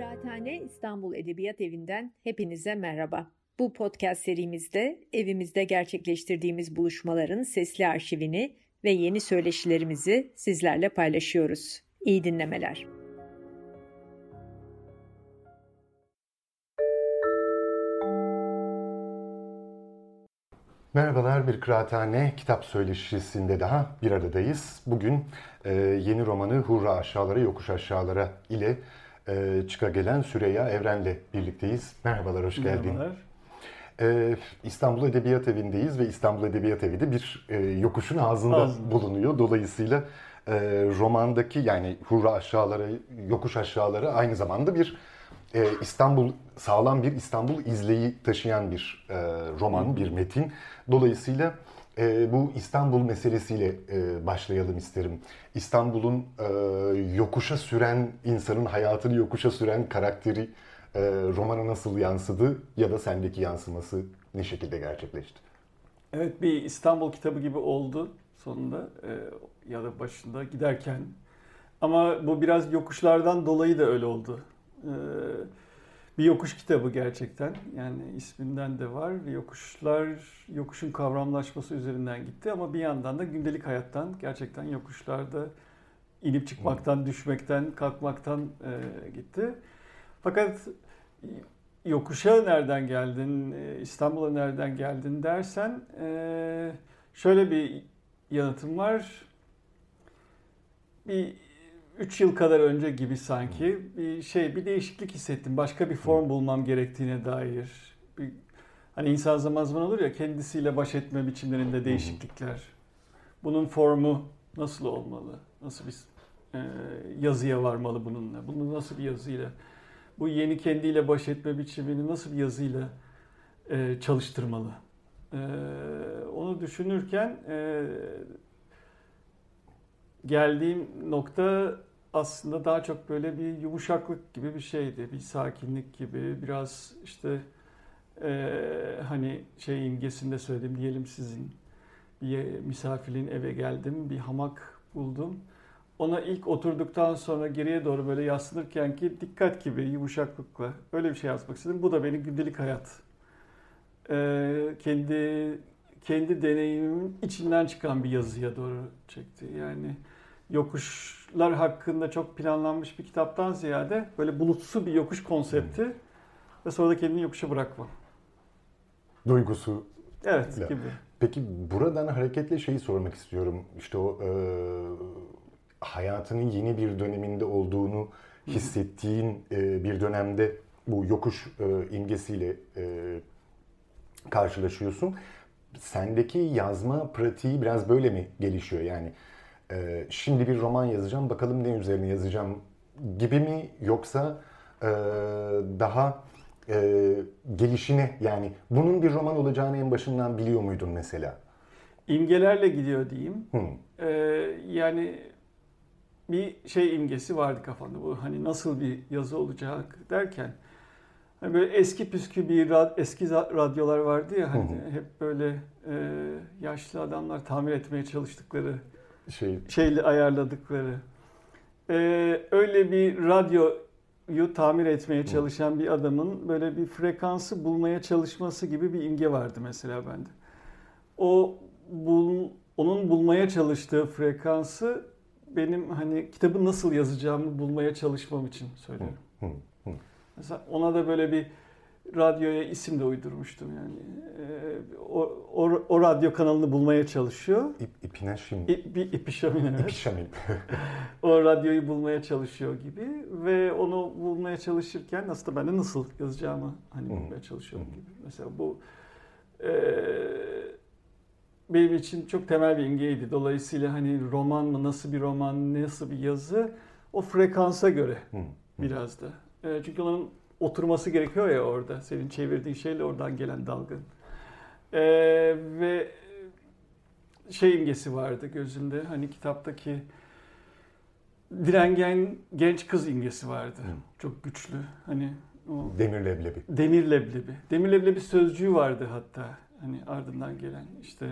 Kıraathane İstanbul Edebiyat Evi'nden hepinize merhaba. Bu podcast serimizde evimizde gerçekleştirdiğimiz buluşmaların sesli arşivini ve yeni söyleşilerimizi sizlerle paylaşıyoruz. İyi dinlemeler. Merhabalar, bir Kıraathane kitap söyleşisinde daha bir aradayız. Bugün yeni romanı Hurra Aşağılara Yokuş Aşağılara ile çıka gelen Süreyya Evren'le birlikteyiz. Merhabalar, hoş geldin. Merhabalar. İstanbul Edebiyat Evi'ndeyiz ve İstanbul Edebiyat Evi de bir yokuşun ağzında bulunuyor. Dolayısıyla romandaki yani Hurra Aşağılara Yokuş Aşağılara aynı zamanda bir İstanbul, sağlam bir İstanbul izleyi taşıyan bir roman, bir metin. Dolayısıyla bu İstanbul meselesiyle başlayalım isterim. İstanbul'un yokuşa süren, insanın hayatını yokuşa süren karakteri romana nasıl yansıdı ya da sendeki yansıması ne şekilde gerçekleşti? Evet, bir İstanbul kitabı gibi oldu sonunda ya da başında giderken. Ama bu biraz yokuşlardan dolayı da öyle oldu. Bir yokuş kitabı gerçekten, yani isminden de var. Yokuşun kavramlaşması üzerinden gitti ama bir yandan da gündelik hayattan, gerçekten yokuşlarda inip çıkmaktan, düşmekten, kalkmaktan gitti. Fakat yokuşa nereden geldin, İstanbul'a nereden geldin dersen şöyle bir yanıtım var. 3 yıl kadar önce gibi sanki bir değişiklik hissettim. Başka bir form bulmam gerektiğine dair. Hani insan zaman zaman olur ya, kendisiyle baş etme biçimlerinde değişiklikler. Bunun formu nasıl olmalı? Nasıl bir yazıya varmalı bununla? Bunu nasıl bir yazıyla? Bu yeni kendiyle baş etme biçimini nasıl bir yazıyla çalıştırmalı? Onu düşünürken geldiğim nokta aslında daha çok böyle bir yumuşaklık gibi bir şeydi. Bir sakinlik gibi, biraz işte hani şey imgesinde söyledim diyelim, sizin bir misafirin eve geldim, bir hamak buldum. Ona ilk oturduktan sonra geriye doğru böyle yaslanırken ki dikkat gibi, yumuşaklıkla öyle bir şey yazmak istedim. Bu da benim gündelik hayat. Kendi deneyimimin içinden çıkan bir yazıya doğru çekti. Yani yokuşlar hakkında çok planlanmış bir kitaptan ziyade böyle bulutsu bir yokuş konsepti ve sonra da kendini yokuşa bırakma duygusu. Evet ya. Gibi. Peki buradan hareketle şeyi sormak istiyorum. İşte o hayatının yeni bir döneminde olduğunu hissettiğin bir dönemde bu yokuş imgesiyle karşılaşıyorsun. Sendeki yazma pratiği biraz böyle mi gelişiyor? Yani şimdi bir roman yazacağım, bakalım ne üzerine yazacağım gibi mi? Yoksa daha gelişine, yani bunun bir roman olacağını en başından biliyor muydun mesela? İmgelerle gidiyor diyeyim. Yani bir şey imgesi vardı kafamda. Bu hani nasıl bir yazı olacak derken. Hani böyle eski püskü bir eski radyolar vardı ya, hani hep böyle yaşlı adamlar tamir etmeye çalıştıkları, şeyle ayarladıkları. Öyle bir radyoyu tamir etmeye çalışan bir adamın böyle bir frekansı bulmaya çalışması gibi bir imge vardı mesela bende. Onun bulmaya çalıştığı frekansı benim hani kitabı nasıl yazacağımı bulmaya çalışmam için söylüyorum. Mesela ona da böyle bir radyoya isim de uydurmuştum yani. O radyo kanalını bulmaya çalışıyor. İpişamin. O radyoyu bulmaya çalışıyor gibi ve onu bulmaya çalışırken aslında ben de nasıl yazacağımı hani bulmaya çalışıyorum gibi. Mesela bu benim için çok temel bir imgeydi. Dolayısıyla hani roman mı, nasıl bir roman, nasıl bir yazı, o frekansa göre biraz da. Çünkü onun oturması gerekiyor ya orada. Senin çevirdiğin şeyle oradan gelen dalgın. Ve şey imgesi vardı gözümde. Hani kitaptaki direngen genç kız imgesi vardı. Çok güçlü. Hani o Demir leblebi. Demir leblebi sözcüğü vardı hatta. Hani ardından gelen işte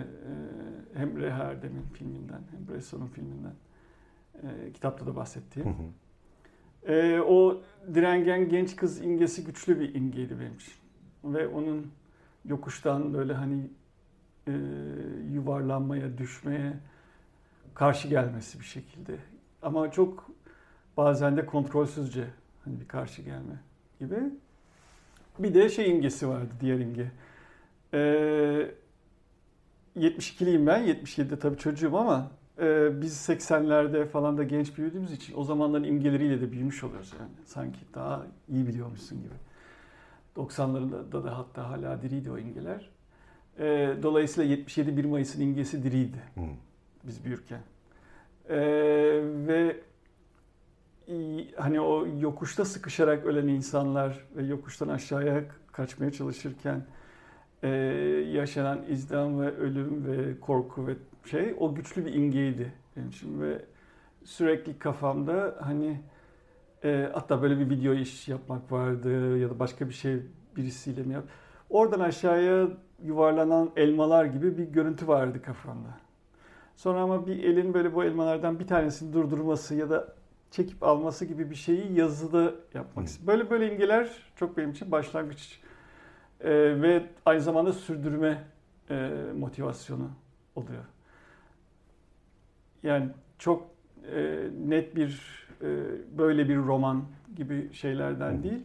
Emre Erdem'in filminden, Emre Son'un filminden. Kitapta da bahsettiğim. O direngen genç kız imgesi güçlü bir imgeydi benim için. Ve onun yokuştan böyle hani yuvarlanmaya, düşmeye karşı gelmesi bir şekilde. Ama çok bazen de kontrolsüzce hani bir karşı gelme gibi. Bir de şey imgesi vardı, diğer imge. 72'liyim ben, 77'de tabii çocuğum ama biz 80'lerde falan da genç büyüdüğümüz için o zamanların imgeleriyle de büyümüş oluyoruz yani. Sanki daha iyi biliyormuşsun gibi. 90'larında da hatta hala diriydi o imgeler. Dolayısıyla 77 1 Mayıs'ın imgesi diriydi biz büyürken. Ve hani o yokuşta sıkışarak ölen insanlar ve yokuştan aşağıya kaçmaya çalışırken yaşanan izdiham ve ölüm ve korku ve şey, o güçlü bir imgeydi benim için ve sürekli kafamda hani hatta böyle bir video iş yapmak vardı ya da başka bir şey birisiyle mi yap. Oradan aşağıya yuvarlanan elmalar gibi bir görüntü vardı kafamda. Sonra ama bir elin böyle bu elmalardan bir tanesini durdurması ya da çekip alması gibi bir şeyi yazıda yapmak istedim. Böyle imgeler çok benim için başlangıç ve aynı zamanda sürdürme motivasyonu oluyor. Yani çok net bir böyle bir roman gibi şeylerden değil.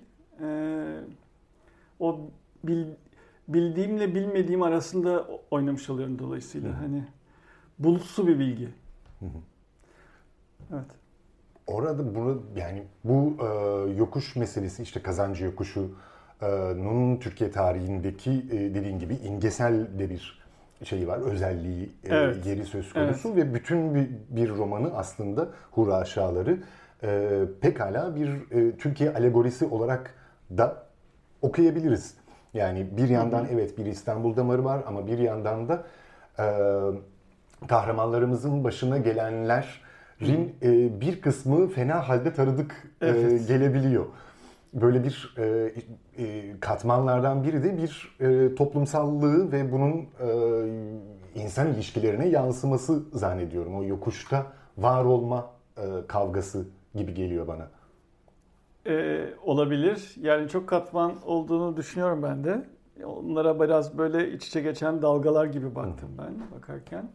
O bildiğimle bilmediğim arasında oynamış oluyorum dolayısıyla. Hani bulutsu bir bilgi. Evet. Orada bunu yani bu yokuş meselesi, işte Kazancı Yokuşu'nun Türkiye tarihindeki dediğin gibi imgesel de bir şeyi var, özelliği, evet, yeri söz konusu, evet, ve bütün bir romanı aslında Hura Aşağıları pekala bir Türkiye alegorisi olarak da okuyabiliriz. Yani bir yandan evet bir İstanbul damarı var ama bir yandan da kahramanlarımızın başına gelenlerin bir kısmı fena halde tanıdık, evet, gelebiliyor. Böyle bir katmanlardan biri de bir toplumsallığı ve bunun insan ilişkilerine yansıması zannediyorum. O yokuşta var olma kavgası gibi geliyor bana. Olabilir. Yani çok katman olduğunu düşünüyorum ben de. Onlara biraz böyle iç içe geçen dalgalar gibi baktım ben bakarken.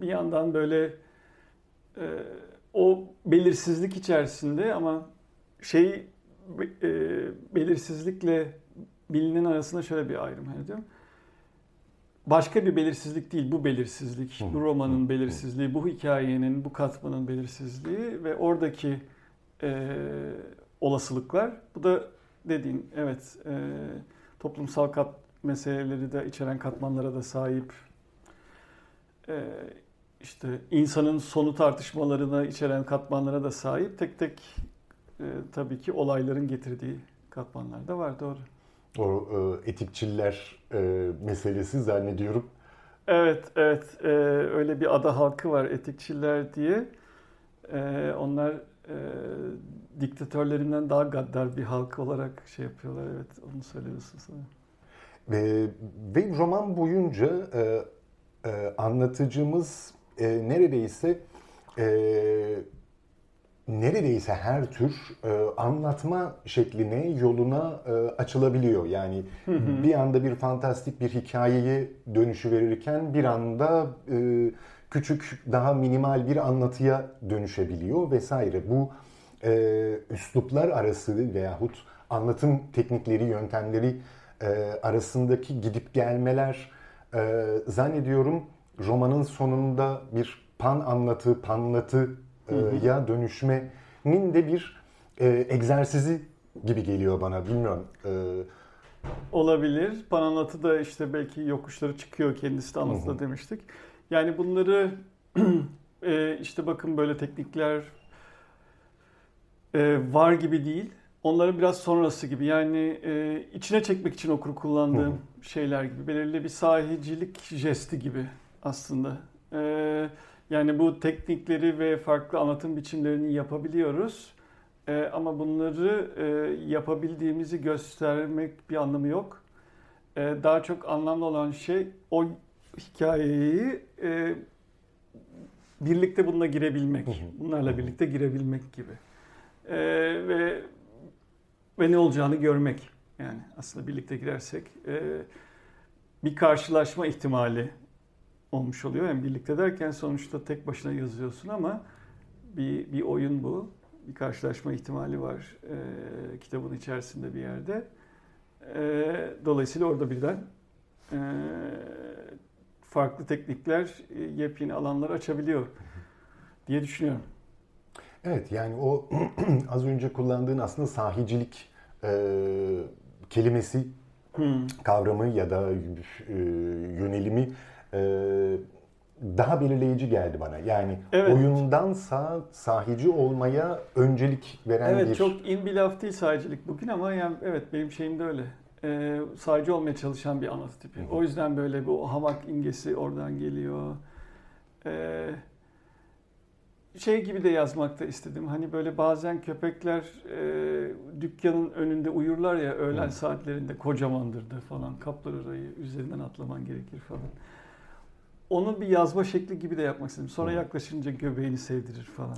Bir yandan böyle o belirsizlik içerisinde ama belirsizlikle bilinen arasında şöyle bir ayrım ediyorum. Başka bir belirsizlik değil, bu belirsizlik. Bu romanın belirsizliği, bu hikayenin, bu katmanın belirsizliği ve oradaki olasılıklar. Bu da dediğin, evet, toplumsal meseleleri de içeren katmanlara da sahip. İşte insanın sonu tartışmalarına içeren katmanlara da sahip. Tek tek tabii ki olayların getirdiği katmanlar da var, doğru. O etikçiller meselesi zannediyorum. Evet. Öyle bir ada halkı var, etikçiller diye. Onlar diktatörlerinden daha gaddar bir halk olarak şey yapıyorlar. Evet, onu söylüyorsun sana. Ve roman boyunca anlatıcımız neredeyse her tür anlatma şekline, yoluna açılabiliyor. Yani bir anda bir fantastik bir hikayeye dönüşü verirken bir anda küçük, daha minimal bir anlatıya dönüşebiliyor vesaire. Bu üsluplar arası veyahut anlatım teknikleri, yöntemleri arasındaki gidip gelmeler zannediyorum romanın sonunda bir panlatıya dönüşmenin de bir egzersizi gibi geliyor bana. Bilmiyorum. Olabilir. Pananlatı da işte belki yokuşları çıkıyor kendisi de anlatıda demiştik. Yani bunları işte bakın böyle teknikler var gibi değil. Onların biraz sonrası gibi. Yani içine çekmek için okuru kullandığım şeyler gibi. Belirli bir sahicilik jesti gibi aslında. Yani bu teknikleri ve farklı anlatım biçimlerini yapabiliyoruz. Ama bunları yapabildiğimizi göstermek bir anlamı yok. Daha çok anlamlı olan şey o hikayeyi birlikte bununla girebilmek. Bunlarla birlikte girebilmek gibi. ve ne olacağını görmek. Yani aslında birlikte gidersek bir karşılaşma ihtimali olmuş oluyor. Yani birlikte derken sonuçta tek başına yazıyorsun ama bir oyun bu. Bir karşılaşma ihtimali var kitabın içerisinde bir yerde. Dolayısıyla orada birden farklı teknikler yepyeni alanlar açabiliyor diye düşünüyorum. Evet, yani o az önce kullandığın aslında sahicilik kelimesi, kavramı ya da yönelimi daha belirleyici geldi bana. Yani evet, oyundansa sahici olmaya öncelik veren evet, bir... Evet, çok in bir laf değil sahicilik bugün ama yani evet benim şeyim de öyle. Sahici olmaya çalışan bir anlatı tipi. O yüzden böyle bu hamak imgesi oradan geliyor. Şey gibi de yazmak da istedim. Hani böyle bazen köpekler dükkanın önünde uyurlar ya öğlen saatlerinde, kocamandır da falan. Kaplar orayı, üzerinden atlaman gerekir falan. Onu bir yazma şekli gibi de yapmak istedim. Sonra yaklaşınca göbeğini sevdirir falan.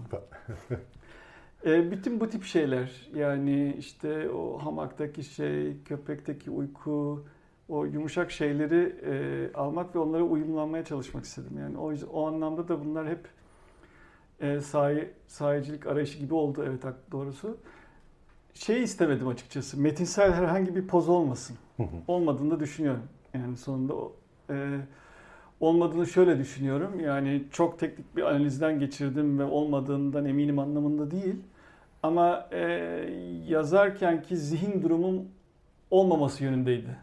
Bütün bu tip şeyler, yani işte o hamaktaki şey, köpekteki uyku, o yumuşak şeyleri almak ve onlara uyumlanmaya çalışmak istedim. Yani o anlamda da bunlar hep sahicilik arayışı gibi oldu, evet doğrusu. Şey istemedim açıkçası, metinsel herhangi bir poz olmasın. Olmadığını da düşünüyorum. Yani sonunda o... olmadığını şöyle düşünüyorum, yani çok teknik bir analizden geçirdim ve olmadığından eminim anlamında değil. Ama yazarkenki zihin durumum olmaması yönündeydi.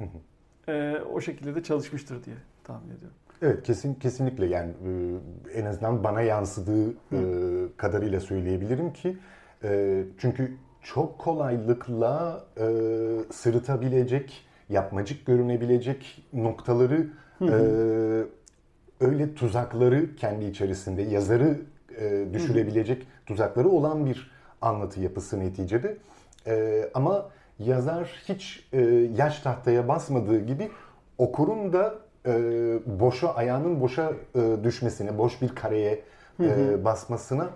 O şekilde de çalışmıştır diye tahmin ediyorum. Evet, kesinlikle yani en azından bana yansıdığı kadarıyla söyleyebilirim ki. Çünkü çok kolaylıkla sırıtabilecek, yapmacık görünebilecek noktaları... öyle tuzakları kendi içerisinde, yazarı düşürebilecek tuzakları olan bir anlatı yapısı neticede. Ama yazar hiç yaş tahtaya basmadığı gibi okurun da ayağının boşa düşmesine, boş bir kareye basmasına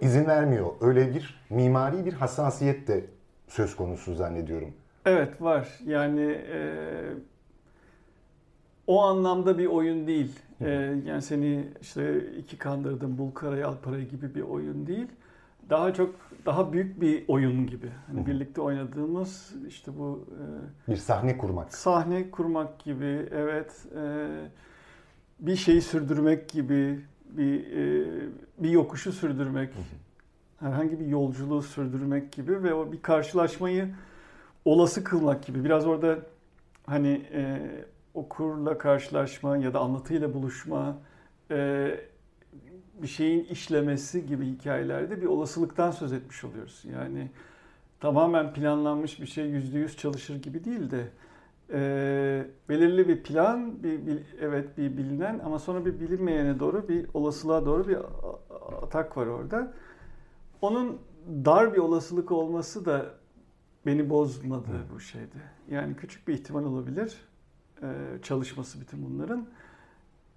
izin vermiyor. Öyle bir mimari bir hassasiyet de söz konusu zannediyorum. Evet, var. Yani o anlamda bir oyun değil. Yani seni işte iki kandırdım, bul karayı al parayı gibi bir oyun değil. Daha çok, daha büyük bir oyun gibi. Hani birlikte oynadığımız işte bu... bir sahne kurmak. Sahne kurmak gibi, evet. Bir şeyi sürdürmek gibi, bir yokuşu sürdürmek, herhangi bir yolculuğu sürdürmek gibi ve o bir karşılaşmayı olası kılmak gibi. Biraz orada hani... okurla karşılaşma ya da anlatıyla buluşma, bir şeyin işlemesi gibi hikayelerde bir olasılıktan söz etmiş oluyoruz. Yani tamamen planlanmış bir şey %100 çalışır gibi değil de belirli bir plan, bir bilinen ama sonra bir bilinmeyene doğru, bir olasılığa doğru bir atak var orada. Onun dar bir olasılık olması da beni bozmadı bu şeyde. Yani küçük bir ihtimal olabilir. Çalışması bütün bunların.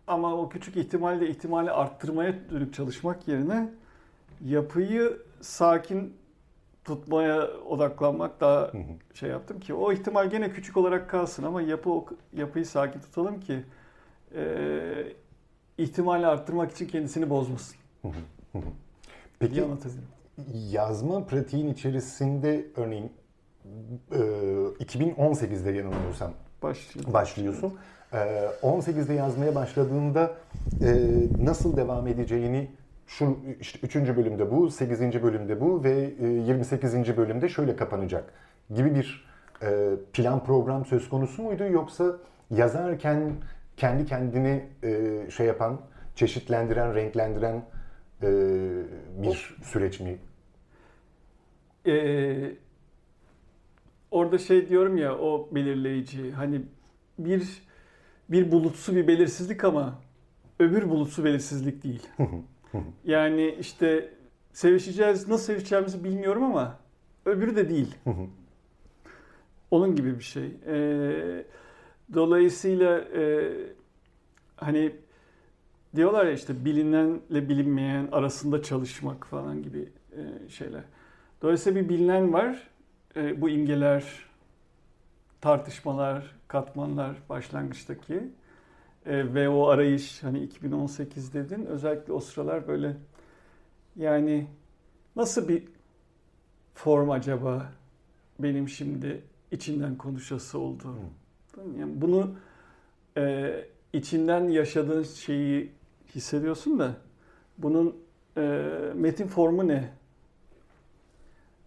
Ama o küçük ihtimalle ihtimali arttırmaya dönük çalışmak yerine yapıyı sakin tutmaya odaklanmak daha şey yaptım ki o ihtimal gene küçük olarak kalsın ama yapıyı sakin tutalım ki ihtimali arttırmak için kendisini bozmasın. Peki yazma pratiğin içerisinde örneğin 2018'de yanılmıyorsam başlıyorsun. 18'de yazmaya başladığında nasıl devam edeceğini şu işte 3. bölümde bu, 8. bölümde bu ve 28. bölümde şöyle kapanacak gibi bir plan program söz konusu muydu? Yoksa yazarken kendi kendini şey yapan, çeşitlendiren, renklendiren bir süreç mi? Orada şey diyorum ya, o belirleyici, hani bir bulutsu bir belirsizlik ama öbür bulutsu belirsizlik değil. Yani işte sevişeceğiz, nasıl sevişeceğimizi bilmiyorum ama öbürü de değil. Onun gibi bir şey. Dolayısıyla hani diyorlar ya işte bilinenle bilinmeyen arasında çalışmak falan gibi şeyler. Dolayısıyla bir bilinen var. Bu imgeler, tartışmalar, katmanlar başlangıçtaki ve o arayış, hani 2018 dedin, özellikle o sıralar böyle, yani nasıl bir form acaba benim şimdi içinden konuşası olduğum. Yani bunu içinden yaşadığın şeyi hissediyorsun da bunun metin formu ne?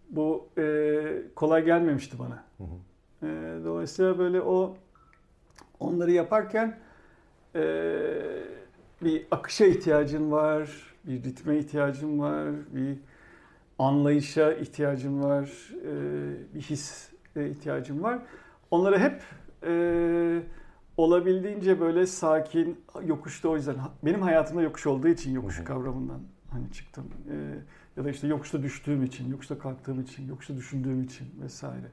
Bu kolay gelmemişti bana. Dolayısıyla böyle onları yaparken bir akışa ihtiyacın var, bir ritme ihtiyacın var, bir anlayışa ihtiyacın var, bir his ihtiyacın var. Onları hep olabildiğince böyle sakin, yokuşta, o yüzden benim hayatımda yokuş olduğu için yokuş kavramından hani çıktım. Ya da işte yokuşta düştüğüm için, yokuşta kalktığım için, yokuşta düşündüğüm için vesaire.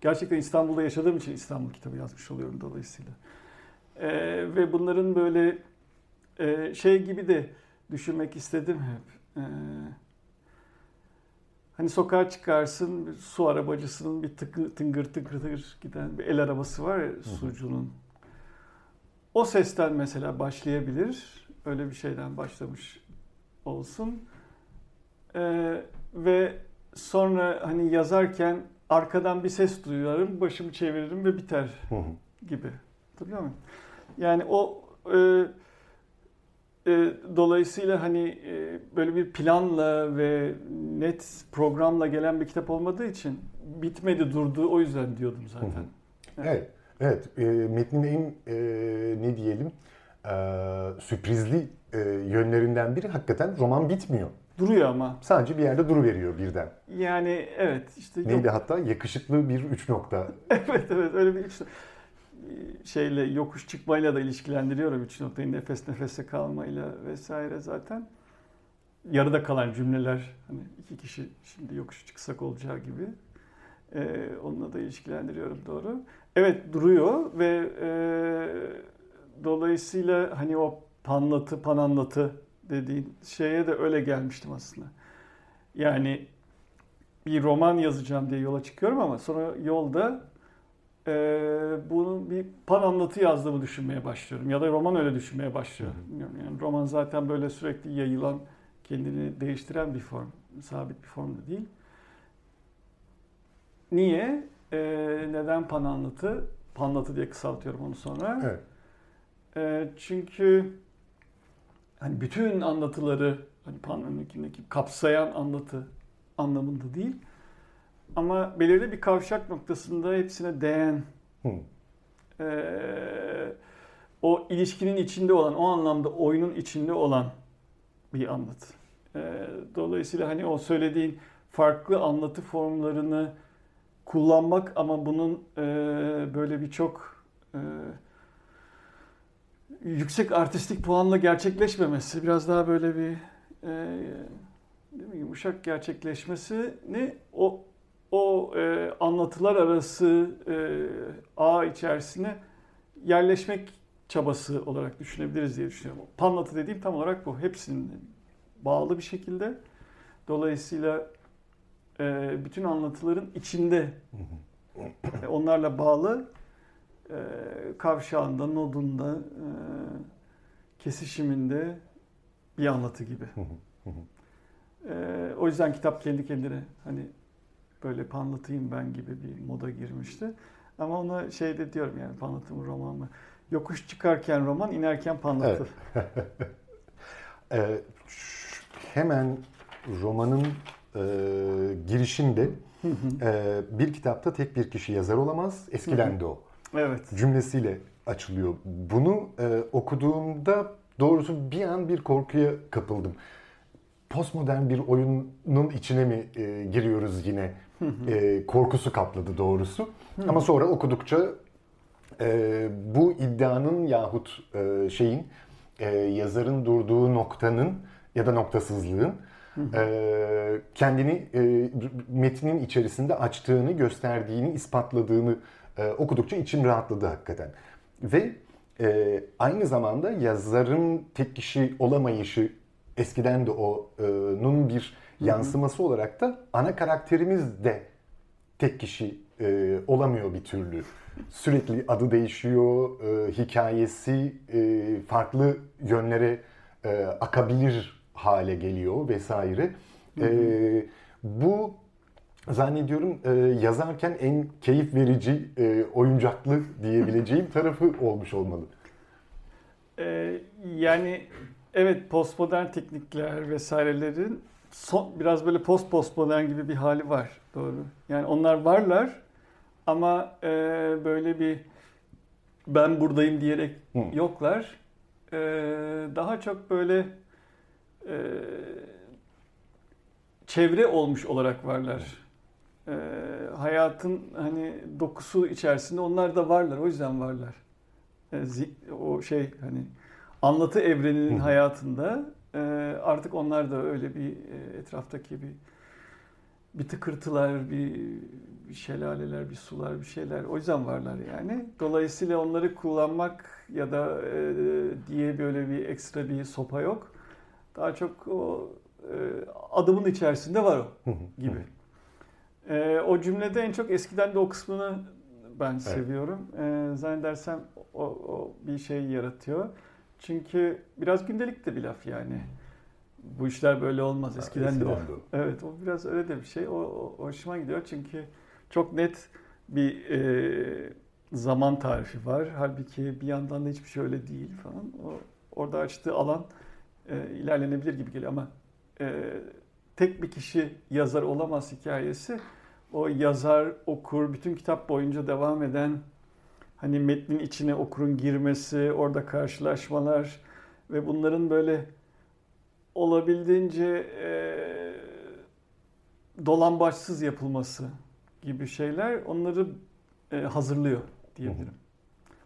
Gerçekten İstanbul'da yaşadığım için İstanbul kitabı yazmış oluyorum dolayısıyla. Ve bunların böyle şey gibi de düşünmek istedim hep. Hani sokağa çıkarsın, bir su arabacısının bir tıngır tıngır giden bir el arabası var ya, sucunun. O sesten mesela başlayabilir. Öyle bir şeyden başlamış olsun. Ve sonra hani yazarken arkadan bir ses duyarım, başımı çeviririm ve biter gibi. Hatırlıyor musun? Yani o dolayısıyla hani böyle bir planla ve net programla gelen bir kitap olmadığı için bitmedi, durdu. O yüzden diyordum zaten. Evet. Evet, metnin en ne diyelim sürprizli yönlerinden biri hakikaten roman bitmiyor. Duruyor ama. Sadece bir yerde duruveriyor birden. Yani evet işte. Neydi hatta? Yakışıklı bir üç nokta. Evet öyle bir üç nokta. Şeyle, yokuş çıkmayla da ilişkilendiriyorum üç noktayı, nefes nefese kalmayla vesaire zaten. Yarıda kalan cümleler, hani iki kişi şimdi yokuş çıksak olacağı gibi. Onunla da ilişkilendiriyorum, doğru. Evet, duruyor ve dolayısıyla hani o pananlatı dediğin şeye de öyle gelmiştim aslında. Yani bir roman yazacağım diye yola çıkıyorum ama sonra yolda bunun bir pananlatı yazdığımı düşünmeye başlıyorum. Ya da roman öyle düşünmeye başlıyor. Yani roman zaten böyle sürekli yayılan, kendini değiştiren bir form. Sabit bir form da değil. Niye? Neden pananlatı? Panlatı diye kısaltıyorum onu sonra. Evet. Çünkü hani bütün anlatıları, hani panönikindeki kapsayan anlatı anlamında değil. Ama belirli bir kavşak noktasında hepsine değen, o ilişkinin içinde olan, o anlamda oyunun içinde olan bir anlatı. Dolayısıyla hani o söylediğin farklı anlatı formlarını kullanmak ama bunun böyle bir çok yüksek artistik puanla gerçekleşmemesi, biraz daha böyle bir yumuşak gerçekleşmesini o anlatılar arası ağ içerisine yerleşmek çabası olarak düşünebiliriz diye düşünüyorum. Panlatı dediğim tam olarak bu. Hepsinin bağlı bir şekilde. Dolayısıyla bütün anlatıların içinde, onlarla bağlı, kavşağında, nodunda, kesişiminde bir anlatı gibi. O yüzden kitap kendi kendine hani böyle panlatayım ben gibi bir moda girmişti. Ama ona şey de diyorum, yani panlatı mı roman mı? Yokuş çıkarken roman, inerken panlatı. Evet. Hemen romanın girişinde bir kitapta tek bir kişi yazar olamaz. Eskilendi o. Evet. Cümlesiyle açılıyor. Bunu okuduğumda doğrusu bir an bir korkuya kapıldım. Postmodern bir oyunun içine mi giriyoruz yine? Korkusu kapladı doğrusu. Ama sonra okudukça bu iddianın yahut şeyin, yazarın durduğu noktanın ya da noktasızlığın kendini metnin içerisinde açtığını, gösterdiğini, ispatladığını okudukça içim rahatladı hakikaten. Ve aynı zamanda yazarın tek kişi olamayışı, eskiden de onun bir yansıması olarak da ana karakterimiz de tek kişi olamıyor bir türlü. Sürekli adı değişiyor, hikayesi farklı yönlere akabilir hale geliyor vesaire. Bu zannediyorum yazarken en keyif verici, oyuncaklı diyebileceğim tarafı olmuş olmalı. Yani evet, postmodern teknikler vesairelerin biraz böyle postmodern gibi bir hali var, doğru. Yani onlar varlar ama böyle bir ben buradayım diyerek yoklar. Daha çok böyle çevre olmuş olarak varlar. Hayatın hani dokusu içerisinde onlar da varlar, o yüzden varlar. O şey hani anlatı evreninin hayatında artık onlar da öyle bir etraftaki bir tıkırtılar, bir şelaleler, bir sular, bir şeyler. O yüzden varlar yani. Dolayısıyla onları kullanmak ya da diye böyle bir ekstra bir sopa yok. Daha çok o adımın içerisinde var o gibi. O cümlede en çok eskiden de o kısmını ben seviyorum. Zannedersem o bir şey yaratıyor. Çünkü biraz gündelik de bir laf yani. Bu işler böyle olmaz. Eskiden de o. Evet, o biraz öyle de bir şey. O hoşuma gidiyor çünkü çok net bir zaman tarifi var. Halbuki bir yandan da hiçbir şey öyle değil falan. Orada açtığı alan ilerlenebilir gibi geliyor ama tek bir kişi yazar olamaz hikayesi. O yazar, okur, bütün kitap boyunca devam eden hani metnin içine okurun girmesi, orada karşılaşmalar ve bunların böyle olabildiğince dolambaçsız yapılması gibi şeyler onları hazırlıyor diyebilirim.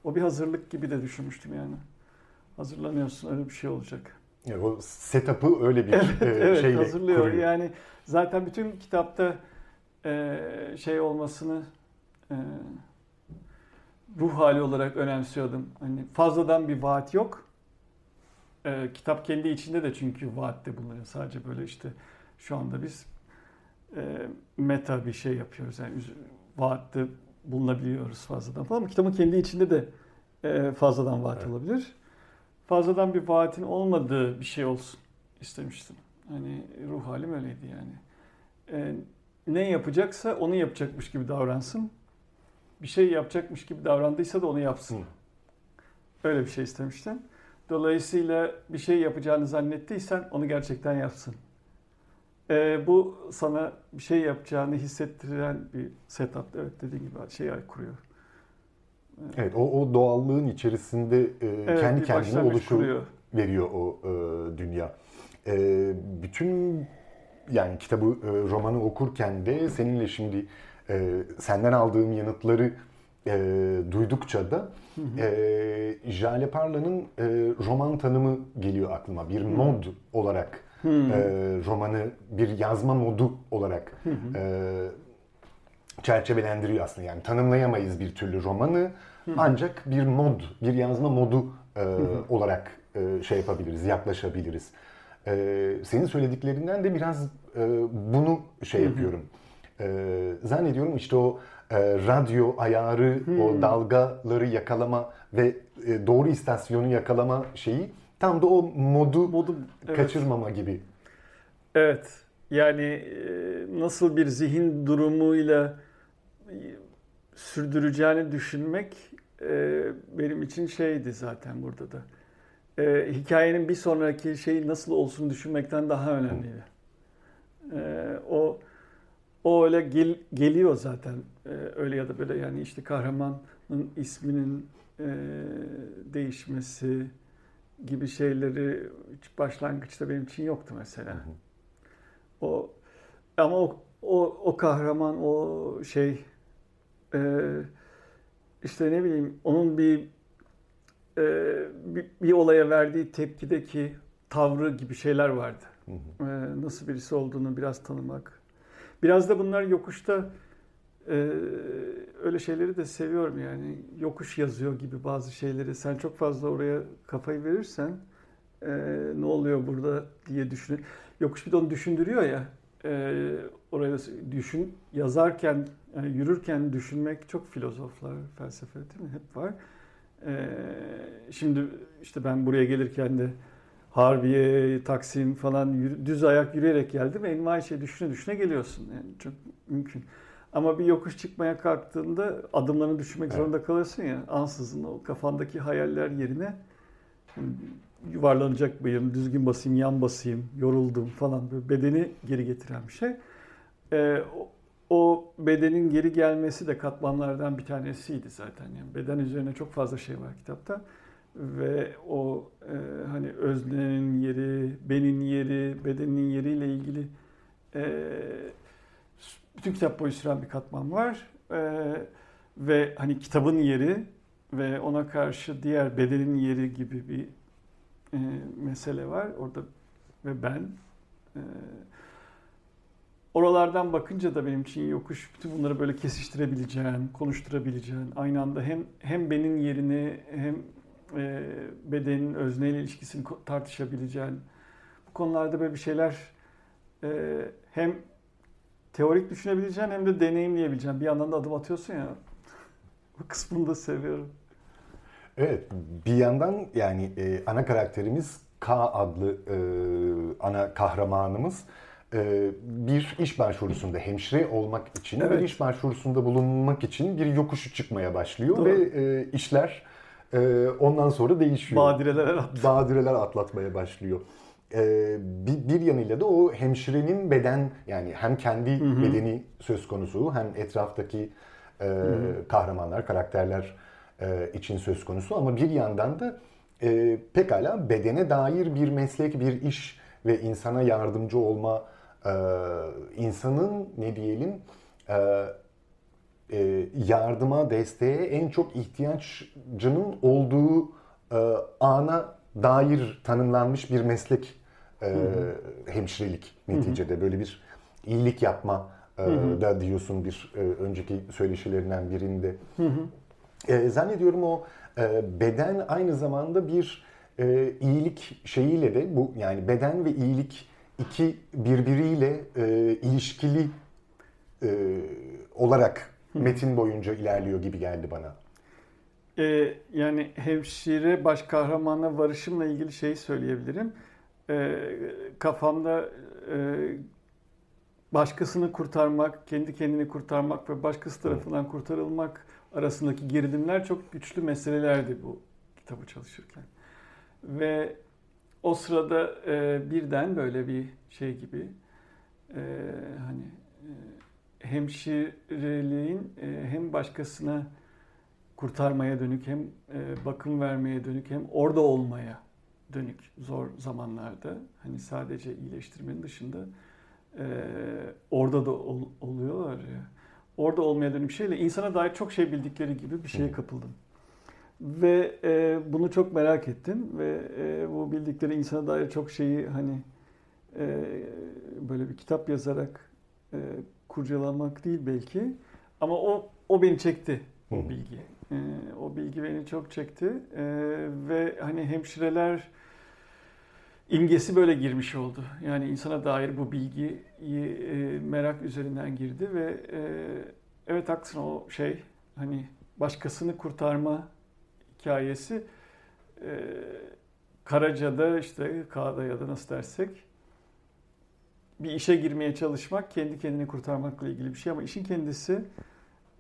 O bir hazırlık gibi de düşünmüştüm yani. Hazırlanıyorsun, öyle bir şey olacak. Ya o setup'ı öyle bir şeyle hazırlıyor. Kuruyor. Yani zaten bütün kitapta şey olmasını ruh hali olarak önemsiyordum. Hani fazladan bir vaat yok. Kitap kendi içinde de çünkü vaatte bulunuyor. Sadece böyle işte şu anda biz meta bir şey yapıyoruz. Yani vaatte bulunabiliyoruz fazladan falan. Ama kitabın kendi içinde de fazladan vaat olabilir. Fazladan bir vaatin olmadığı bir şey olsun istemiştim. Hani ruh halim öyleydi yani. Ne yapacaksa onu yapacakmış gibi davransın. Bir şey yapacakmış gibi davrandıysa da onu yapsın. Öyle bir şey istemiştim. Dolayısıyla bir şey yapacağını zannettiysen onu gerçekten yapsın. Bu sana bir şey yapacağını hissettiren bir setup. Evet, dediğim gibi şey kuruyor. Evet, o doğallığın içerisinde kendi kendine oluşu veriyor o dünya. Bütün yani kitabı, romanı okurken de seninle şimdi senden aldığım yanıtları duydukça da Jale Parla'nın roman tanımı geliyor aklıma. Bir mod olarak romanı, bir yazma modu olarak çerçevelendiriyor aslında. Yani tanımlayamayız bir türlü romanı, ancak bir mod, bir yazma modu olarak şey yapabiliriz, yaklaşabiliriz. Senin söylediklerinden de biraz bunu şey yapıyorum. Zannediyorum işte o radyo ayarı, o dalgaları yakalama ve doğru istasyonu yakalama şeyi tam da o modu kaçırmama gibi. Evet. Yani nasıl bir zihin durumuyla sürdüreceğini düşünmek benim için şeydi zaten burada da. Hikayenin bir sonraki şeyi nasıl olsun düşünmekten daha önemliydi. O öyle geliyor zaten. Öyle ya da böyle yani işte kahramanın isminin değişmesi gibi şeyleri hiç başlangıçta benim için yoktu mesela. Ama o kahraman, o şey işte ne bileyim onun bir olaya verdiği tepkideki tavrı gibi şeyler vardı. Nasıl birisi olduğunu biraz tanımak. Biraz da bunlar yokuşta öyle şeyleri de seviyorum yani. Yokuş yazıyor gibi bazı şeyleri. Sen çok fazla oraya kafayı verirsen ne oluyor burada diye düşün. Yokuş bir de onu düşündürüyor ya. oraya düşün, yazarken, yani yürürken düşünmek, çok filozoflar, felsefe değil mi? Hep var. Şimdi işte ben buraya gelirken de Harbiye, Taksim falan düz ayak yürüyerek geldim. Envai şey düşüne düşüne geliyorsun. Yani çok mümkün. Ama bir yokuş çıkmaya kalktığında adımlarını düşünmek zorunda kalırsın ya. Ansızın o kafandaki hayaller yerine yuvarlanacak bıyım, düzgün basayım, yan basayım, yoruldum falan. Böyle bedeni geri getiren bir şey. O bedenin geri gelmesi de katmanlardan bir tanesiydi zaten. Yani beden üzerine çok fazla şey var kitapta. Ve o hani öznenin yeri, benin yeri, bedenin yeriyle ilgili bütün kitap boyu süren bir katman var. Ve hani kitabın yeri ve ona karşı diğer bedenin yeri gibi bir mesele var orada ve ben. Oralardan bakınca da benim için yokuş, bütün bunları böyle kesiştirebileceğim, konuşturabileceğim, aynı anda hem benim yerini hem bedenin özneyle ilişkisini tartışabileceğin, bu konularda böyle bir şeyler hem teorik düşünebileceğin hem de deneyimleyebileceğin, bir yandan da adım atıyorsun ya, bu kısmını da seviyorum. Evet, bir yandan yani ana karakterimiz K adlı ana kahramanımız bir iş başvurusunda, hemşire olmak için, evet, bir iş başvurusunda bulunmak için bir yokuşu çıkmaya başlıyor. Doğru. Ve işler ondan sonra değişiyor. Badireler atlatmaya başlıyor. Bir yanıyla da o hemşirenin beden, yani hem kendi, hı-hı, bedeni söz konusu, hem etraftaki kahramanlar, karakterler için söz konusu. Ama bir yandan da pekala bedene dair bir meslek, bir iş ve insana yardımcı olma, insanın ne diyelim yardıma, desteğe en çok ihtiyacının olduğu ana dair tanımlanmış bir meslek, hemşirelik neticede. Hı-hı. Böyle bir iyilik yapma da diyorsun bir önceki söyleşilerinden birinde. Zannediyorum o beden aynı zamanda bir iyilik şeyiyle de, bu yani beden ve iyilik iki birbiriyle ilişkili olarak metin boyunca ilerliyor gibi geldi bana. Yani hemşire baş kahramana varışımla ilgili şeyi söyleyebilirim. Kafamda başkasını kurtarmak, kendi kendini kurtarmak ve başkası tarafından kurtarılmak arasındaki gerilimler çok güçlü meselelerdi bu kitabı çalışırken. Ve o sırada birden böyle bir şey gibi hani hemşireliğin hem başkasına kurtarmaya dönük, hem bakım vermeye dönük, hem orada olmaya dönük zor zamanlarda, hani sadece iyileştirmenin dışında orada da oluyorlar ya, orada olmaya dönük şeyle insana dair çok şey bildikleri gibi bir şeye kapıldım. Ve bunu çok merak ettim ve bu bildikleri insana dair çok şeyi hani böyle bir kitap yazarak kurcalamak değil belki, ama o beni çekti, o bilgi. O bilgi beni çok çekti ve hani hemşireler imgesi böyle girmiş oldu. Yani insana dair bu bilgiyi merak üzerinden girdi ve evet, haklısın, o şey hani başkasını kurtarma hikayesi Karaca'da, işte K'da ya da nasıl dersek, bir işe girmeye çalışmak kendi kendini kurtarmakla ilgili bir şey, ama işin kendisi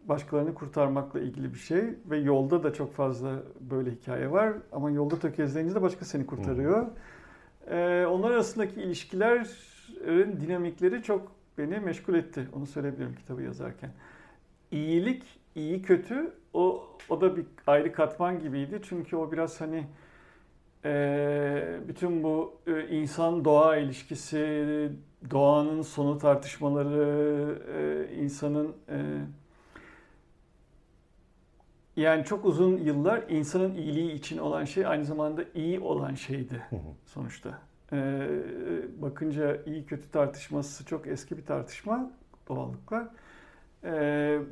başkalarını kurtarmakla ilgili bir şey ve yolda da çok fazla böyle hikaye var, ama yolda tökezleyince de başka seni kurtarıyor. Onlar arasındaki ilişkilerin dinamikleri çok beni meşgul etti, onu söyleyebilirim kitabı yazarken. İyilik, iyi kötü, o da bir ayrı katman gibiydi, çünkü o biraz hani bütün bu insan doğa ilişkisi, doğanın sonu tartışmaları, insanın yani çok uzun yıllar insanın iyiliği için olan şey aynı zamanda iyi olan şeydi sonuçta. Bakınca iyi kötü tartışması çok eski bir tartışma doğallıkla.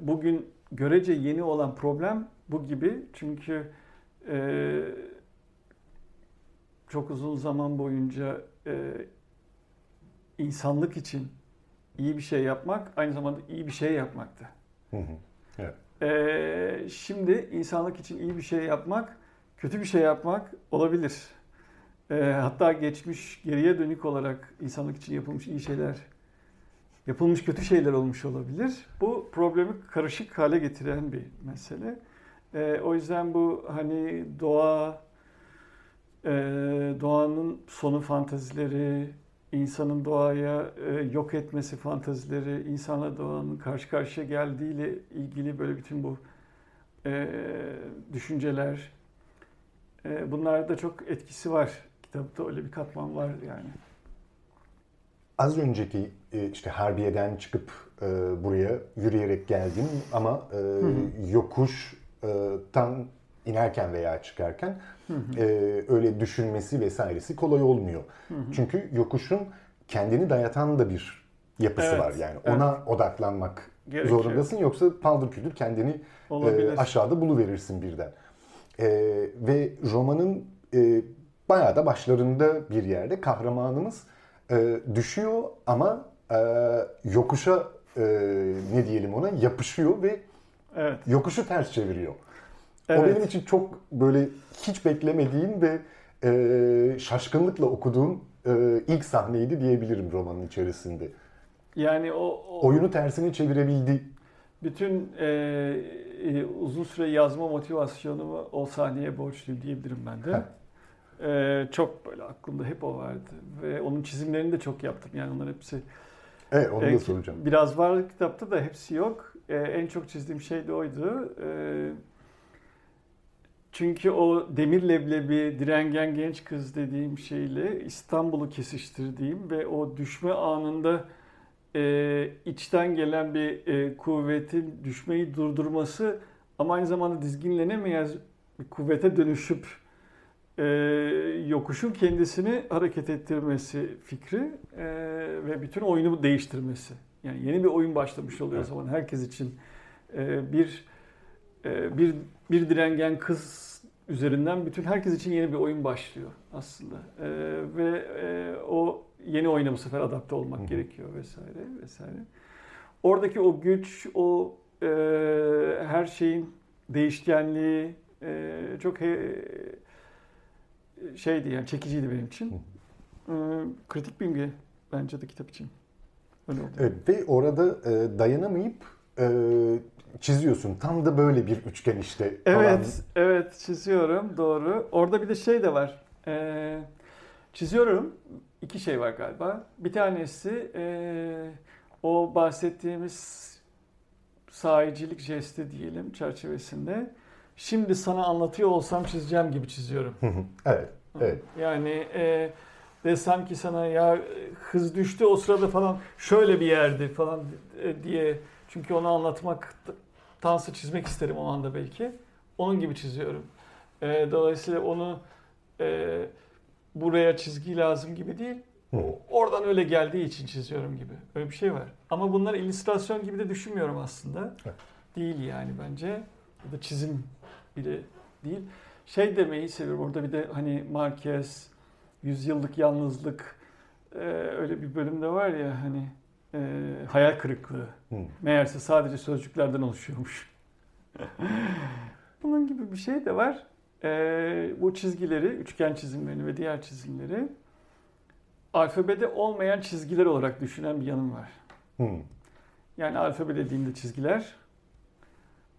Bugün görece yeni olan problem bu gibi, çünkü çok uzun zaman boyunca insanlık için iyi bir şey yapmak aynı zamanda iyi bir şey yapmaktı. Evet. Şimdi insanlık için iyi bir şey yapmak, kötü bir şey yapmak olabilir. Hatta geçmiş geriye dönük olarak insanlık için yapılmış iyi şeyler, yapılmış kötü şeyler olmuş olabilir. Bu problemi karışık hale getiren bir mesele. O yüzden bu hani doğa, doğanın sonu fantezileri, insanın doğaya yok etmesi fantezileri, insanla doğanın karşı karşıya geldiğiyle ilgili böyle bütün bu düşünceler, bunlarda çok etkisi var. Kitapta öyle bir katman var yani. Az önceki işte Harbiye'den çıkıp buraya yürüyerek geldim ama yokuştan inerken veya çıkarken öyle düşünmesi vesairesi kolay olmuyor. Çünkü yokuşun kendini dayatan da bir yapısı var yani. Ona odaklanmak gerekiyor. Zorundasın yoksa paldır küldür kendini aşağıda buluverirsin birden. Ve romanın bayağı da başlarında bir yerde kahramanımız düşüyor ama yokuşa ne diyelim ona yapışıyor ve yokuşu ters çeviriyor. O benim için çok böyle hiç beklemediğim ve şaşkınlıkla okuduğum ilk sahneydi diyebilirim romanın içerisinde. Yani o oyunu tersini çevirebildi. Bütün uzun süre yazma motivasyonumu o sahneye borçluyum diyebilirim ben de. Çok böyle aklımda hep o vardı. Ve onun çizimlerini de çok yaptım. Yani onlar hepsi... Evet, onu da soracağım. Biraz var kitapta da hepsi yok. En çok çizdiğim şey de oydu. Çünkü o demir leblebi, direngen genç kız dediğim şeyle İstanbul'u kesiştirdiğim ve o düşme anında içten gelen bir kuvvetin düşmeyi durdurması ama aynı zamanda dizginlenemeyen bir kuvvete dönüşüp yokuşun kendisini hareket ettirmesi fikri ve bütün oyunu değiştirmesi. Yani yeni bir oyun başlamış oluyor o zaman herkes için. Bir direngen kız üzerinden bütün herkes için yeni bir oyun başlıyor aslında. Ve o yeni oyuna bu sefer adapte olmak gerekiyor vesaire vesaire. Oradaki o güç, o her şeyin değişkenliği çok şeydi yani çekiciydi benim için. Kritik bilgi bence de kitap için. Öyle oldu. Evet, ve orada dayanamayıp çiziyorsun. Tam da böyle bir üçgen işte. Evet, evet çiziyorum. Doğru. Orada bir de şey de var. Çiziyorum. İki şey var galiba. Bir tanesi o bahsettiğimiz sahicilik jesti diyelim çerçevesinde. Şimdi sana anlatıyor olsam çizeceğim gibi çiziyorum. Evet, evet. Yani desem ki sana ya hız düştü o sırada falan şöyle bir yerdi falan diye... Çünkü onu anlatmak, dansı çizmek isterim o anda belki. Onun gibi çiziyorum. Dolayısıyla onu buraya çizgi lazım gibi değil, oradan öyle geldiği için çiziyorum gibi. Öyle bir şey var. Ama bunlar illüstrasyon gibi de düşünmüyorum aslında. Değil yani bence. Ya da çizim bile değil. Şey demeyi seviyorum. Orada bir de hani Marquez, Yüzyıllık Yalnızlık öyle bir bölümde var ya hani. Hayal kırıklığı. Meğerse sadece sözcüklerden oluşuyormuş. Bunun gibi bir şey de var. Bu çizgileri, üçgen çizimlerini ve diğer çizimleri alfabede olmayan çizgiler olarak düşünen bir yanım var. Yani alfabe dediğimde çizgiler,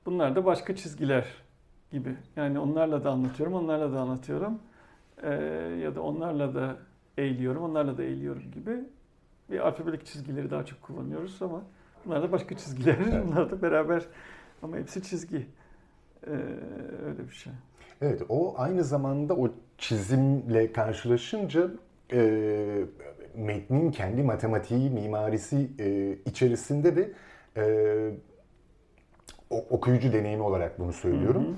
bunlar da başka çizgiler gibi. Yani onlarla da anlatıyorum, onlarla da anlatıyorum. Ya da onlarla da eğiliyorum, onlarla da eğiliyorum gibi. Bir alfabetik çizgileri daha çok kullanıyoruz ama bunlar da başka çizgiler, bunlar da beraber ama hepsi çizgi. Öyle bir şey. Evet, o aynı zamanda o çizimle karşılaşınca metnin kendi matematiği, mimarisi içerisinde de okuyucu deneyimi olarak bunu söylüyorum.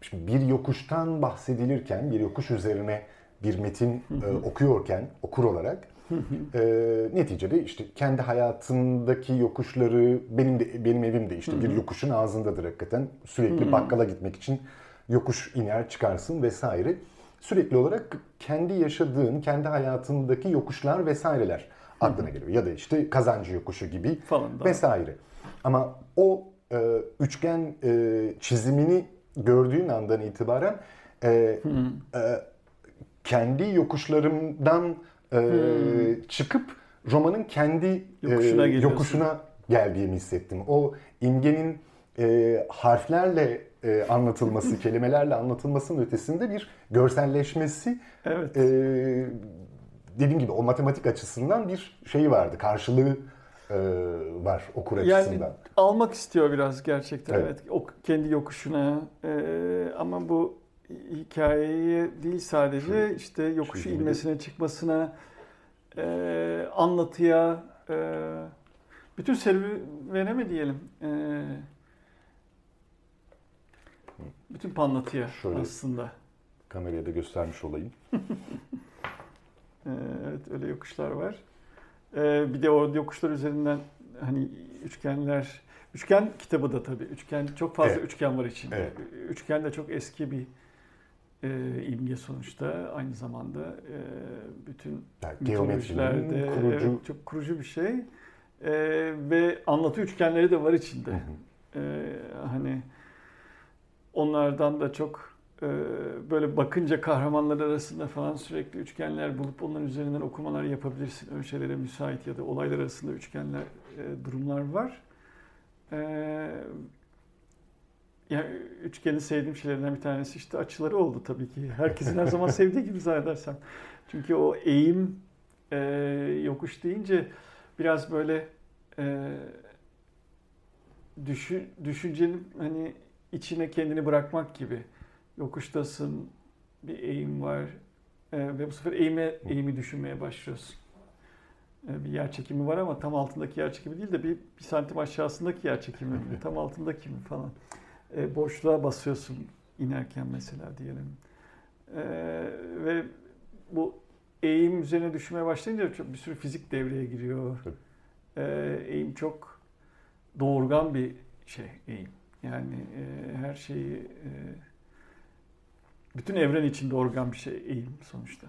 Şimdi bir yokuştan bahsedilirken, bir yokuş üzerine bir metin okuyorken, okur olarak neticede işte kendi hayatındaki yokuşları benim evim de işte bir yokuşun ağzındadır hakikaten. Sürekli bakkala gitmek için yokuş iner çıkarsın vesaire. Sürekli olarak kendi yaşadığın, kendi hayatındaki yokuşlar vesaireler aklına geliyor. Ya da işte Kazancı Yokuşu gibi falan, vesaire. Ama o üçgen çizimini gördüğün andan itibaren kendi yokuşlarımdan çıkıp romanın kendi yokuşuna geldiğimi hissettim. O imgenin harflerle anlatılması, kelimelerle anlatılmasının ötesinde bir görselleşmesi, evet, dediğim gibi o matematik açısından bir şey vardı, karşılığı var okur açısından. Yani almak istiyor biraz gerçekten, evet, o kendi yokuşuna, ama bu hikayeyi değil sadece işte yokuşu inmesine, çıkmasına, anlatıya, bütün serüvene mi diyelim? Bütün panlatıya aslında. Kameraya da göstermiş olayım. Evet, öyle yokuşlar var. Bir de o yokuşlar üzerinden hani üçgenler, üçgen kitabı da tabii. Üçgen, çok fazla, evet, üçgen var içinde. Evet. Üçgen de çok eski bir imge sonuçta. Aynı zamanda bütün mitolojilerde kurucu... Evet, çok kurucu bir şey. Ve anlatı üçgenleri de var içinde. Hı hı. Hani onlardan da çok böyle bakınca kahramanlar arasında falan sürekli üçgenler bulup onların üzerinden okumalar yapabilirsin. Öyle şeylere müsait ya da olaylar arasında üçgenler, durumlar var. Yani üçgeni sevdiğim şeylerden bir tanesi işte açıları oldu tabii ki. Herkesin her zaman sevdiği gibi zannedersem. Çünkü o eğim, yokuş deyince biraz böyle düşüncenin hani içine kendini bırakmak gibi. Yokuştasın, bir eğim var ve bu sefer eğimi düşünmeye başlıyorsun. Bir yer çekimi var ama tam altındaki yer çekimi değil de bir santim aşağısındaki yer çekimi, tam altındaki mi falan. Boşluğa basıyorsun inerken mesela diyelim. Ve bu eğim üzerine düşmeye başlayınca çok, bir sürü fizik devreye giriyor. Eğim çok doğurgan bir şey, eğim. Yani her şeyi, bütün evren içinde organ bir şey eğim sonuçta.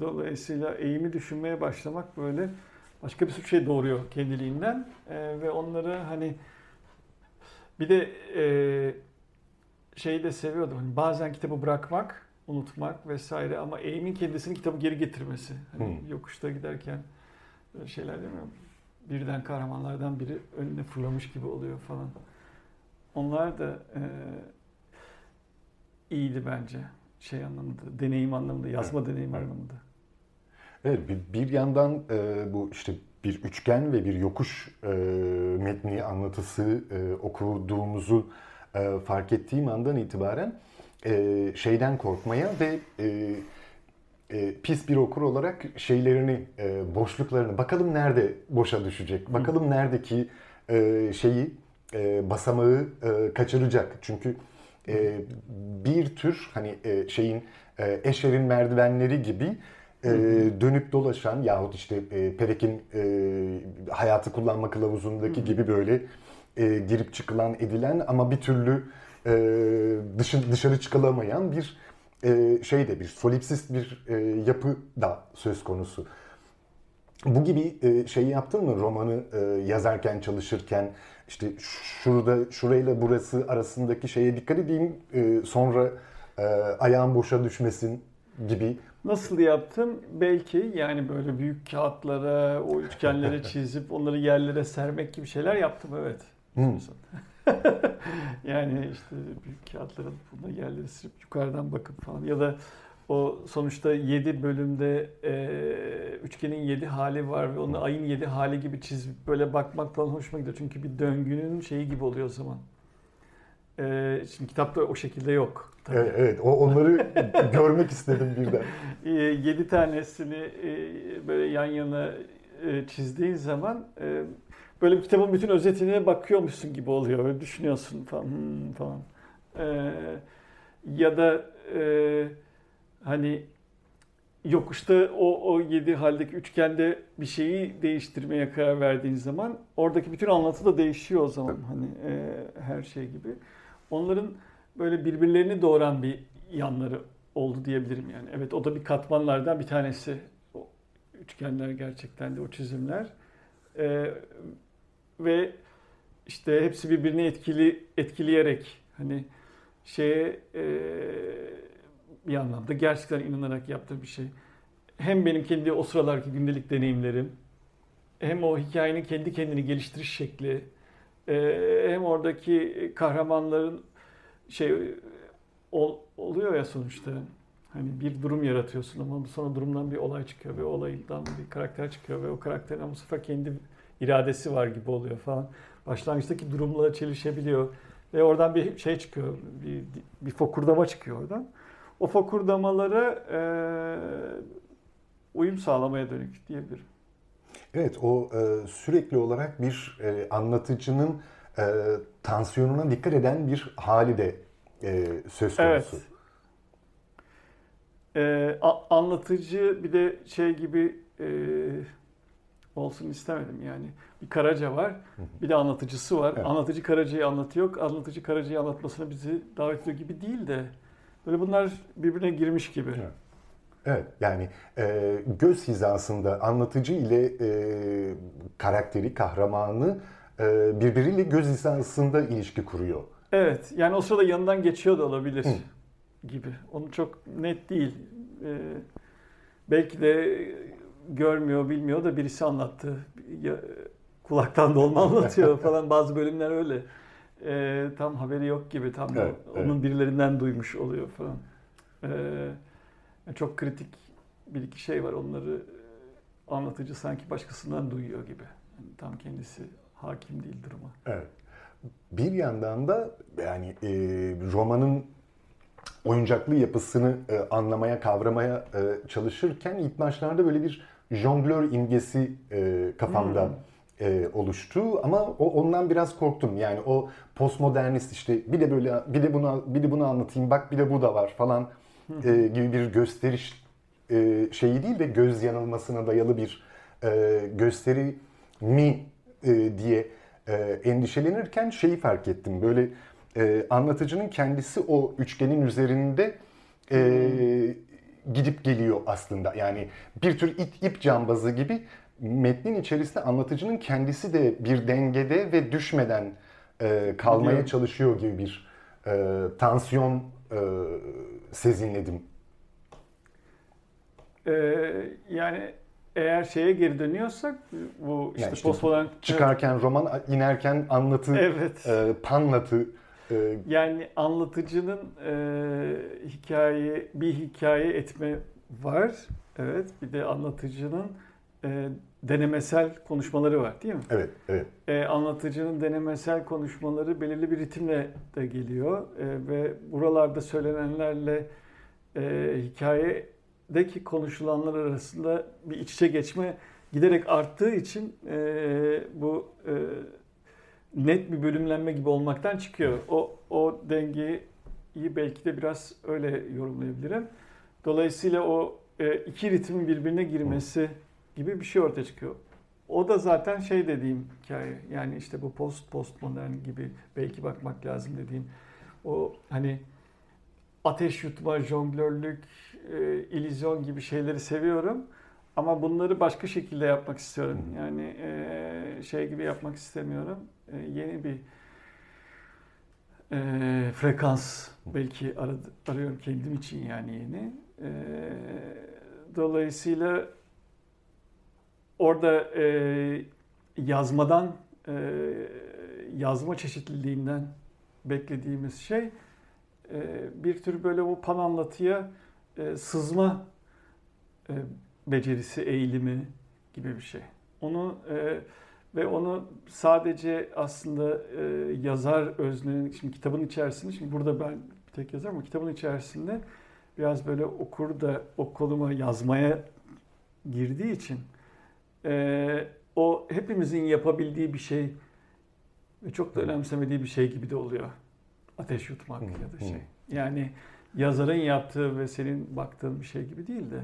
Dolayısıyla eğimi düşünmeye başlamak böyle başka bir sürü şey doğuruyor kendiliğinden. Ve onları hani bir de şeyi de seviyordum. Hani bazen kitabı bırakmak, unutmak vesaire ama eğimin kendisini kitabı geri getirmesi. Hani yokuşta giderken böyle şeyler demiyorum. Birden kahramanlardan biri önüne fırlamış gibi oluyor falan. Onlar da iyiydi bence. Şey anlamında, deneyim anlamında, yazma deneyim anlamında. Evet, bir yandan bu işte bir üçgen ve bir yokuş metni anlatısı okuduğumuzu fark ettiğim andan itibaren şeyden korkmaya ve pis bir okur olarak şeylerini, boşluklarını, bakalım nerede boşa düşecek, bakalım neredeki şeyi, basamağı kaçıracak. Çünkü bir tür hani şeyin, Eşer'in merdivenleri gibi dönüp dolaşan yahut işte Perek'in hayatı kullanma kılavuzundaki gibi böyle girip çıkılan edilen ama bir türlü dışarı çıkılamayan bir şey de, bir solipsist bir yapı da söz konusu. Bu gibi şeyi yaptın mı? Romanı yazarken, çalışırken işte şurada, şurayla burası arasındaki şeye dikkat edeyim, sonra ayağım boşa düşmesin gibi. Nasıl yaptım? Belki yani böyle büyük kağıtlara, o üçgenlere çizip onları yerlere sermek gibi şeyler yaptım, evet. Yani işte büyük kağıtlara bunları yerlere serip yukarıdan bakıp falan ya da o sonuçta 7 bölümde üçgenin 7 hali var ve onun ayın 7 hali gibi çizip böyle bakmak falan hoşuma gidiyor. Çünkü bir döngünün şeyi gibi oluyor o zaman. Şimdi kitapta o şekilde yok. Tabii. Evet, evet, onları görmek istedim birden. 7 tanesini böyle yan yana çizdiğin zaman böyle bir kitabın bütün özetine bakıyormuşsun gibi oluyor. Böyle düşünüyorsun falan. Falan. Ya da... Hani yokuşta o yedi haldeki üçgende bir şeyi değiştirmeye karar verdiğin zaman oradaki bütün anlatı da değişiyor o zaman. Hani her şey gibi. Onların böyle birbirlerini doğuran bir yanları oldu diyebilirim yani. Evet, o da bir katmanlardan bir tanesi. üçgenler gerçekten de o çizimler. Ve işte hepsi birbirini etkileyerek hani şeye bir anlamda gerçekten inanarak yaptığı bir şey. Hem benim kendi o sıralarki gündelik deneyimlerim, hem o hikayenin kendi kendini geliştiriş şekli, hem oradaki kahramanların oluyor ya sonuçta. Hani bir durum yaratıyorsun ama sonra durumdan bir olay çıkıyor ve olaydan bir karakter çıkıyor ve o karakterin bu sefer kendi iradesi var gibi oluyor falan. Başlangıçtaki durumla çelişebiliyor ve oradan bir şey çıkıyor, bir fokurdama çıkıyor oradan. O fokurdamalara uyum sağlamaya dönük diyebilirim. Evet, o sürekli olarak bir anlatıcının tansiyonuna dikkat eden bir hali de söz konusu. Evet. Anlatıcı bir de şey gibi olsun istemedim yani. Bir Karaca var, bir de anlatıcısı var. Evet. Anlatıcı Karaca'yı anlatıyor. Anlatıcı Karaca'yı anlatmasına bizi davet ediyor gibi değil de böyle bunlar birbirine girmiş gibi. Evet. Evet, yani göz hizasında anlatıcı ile karakteri, kahramanı birbiriyle göz hizasında ilişki kuruyor. Evet, yani o sırada yanından geçiyor da olabilir gibi. Onu çok net değil. Belki de görmüyor, bilmiyor da birisi anlattı. Kulaktan dolma anlatıyor falan. Bazı bölümler öyle. Tam haberi yok gibi. Tam evet, onun birilerinden duymuş oluyor falan. Çok kritik bir iki şey var. Onları anlatıcı sanki başkasından duyuyor gibi. Yani tam kendisi hakim değil duruma. Evet. Bir yandan da yani romanın oyuncaklı yapısını anlamaya, kavramaya çalışırken ilk başlarda böyle bir jonglör imgesi kafamdan oluştu ama ondan biraz korktum. Yani o postmodernist işte bir de böyle bir de bunu anlatayım bak bir de bu da var falan gibi bir gösteriş şeyi değil de göz yanılmasına dayalı bir gösteri mi diye endişelenirken şeyi fark ettim. Böyle anlatıcının kendisi o üçgenin üzerinde gidip geliyor aslında. Yani bir tür ip cambazı gibi metnin içerisinde anlatıcının kendisi de bir dengede ve düşmeden kalmaya çalışıyor gibi bir tansiyon sezinledim. Yani eğer şeye geri dönüyorsak bu işte, yani işte postmodern çıkarken roman inerken anlatı panlatı yani anlatıcının hikaye etme var. Evet. Bir de anlatıcının denemesel konuşmaları var değil mi? Evet. Evet. Anlatıcının denemesel konuşmaları belirli bir ritimle de geliyor ve buralarda söylenenlerle hikayedeki konuşulanlar arasında bir iç içe geçme giderek arttığı için bu net bir bölümlenme gibi olmaktan çıkıyor. O dengeyi belki de biraz öyle yorumlayabilirim. Dolayısıyla o iki ritmin birbirine girmesi gibi bir şey ortaya çıkıyor. O da zaten şey dediğim hikaye. Yani işte bu postmodern gibi belki bakmak lazım dediğim o hani ateş yutma, jonglörlük, illüzyon gibi şeyleri seviyorum. Ama bunları başka şekilde yapmak istiyorum. Yani şey gibi yapmak istemiyorum. Yeni bir frekans belki arıyorum kendim için yani yeni. Dolayısıyla orada yazmadan, yazma çeşitliliğinden beklediğimiz şey bir tür böyle o pananlatıya sızma becerisi, eğilimi gibi bir şey. Onu ve onu sadece aslında yazar öznenin, şimdi kitabın içerisinde, şimdi burada ben bir tek yazarım ama kitabın içerisinde biraz böyle okur da o koluma yazmaya girdiği için o hepimizin yapabildiği bir şey ve çok da önemsemediği bir şey gibi de oluyor. Ateş yutmak ya da şey. Yani yazarın yaptığı ve senin baktığın bir şey gibi değil de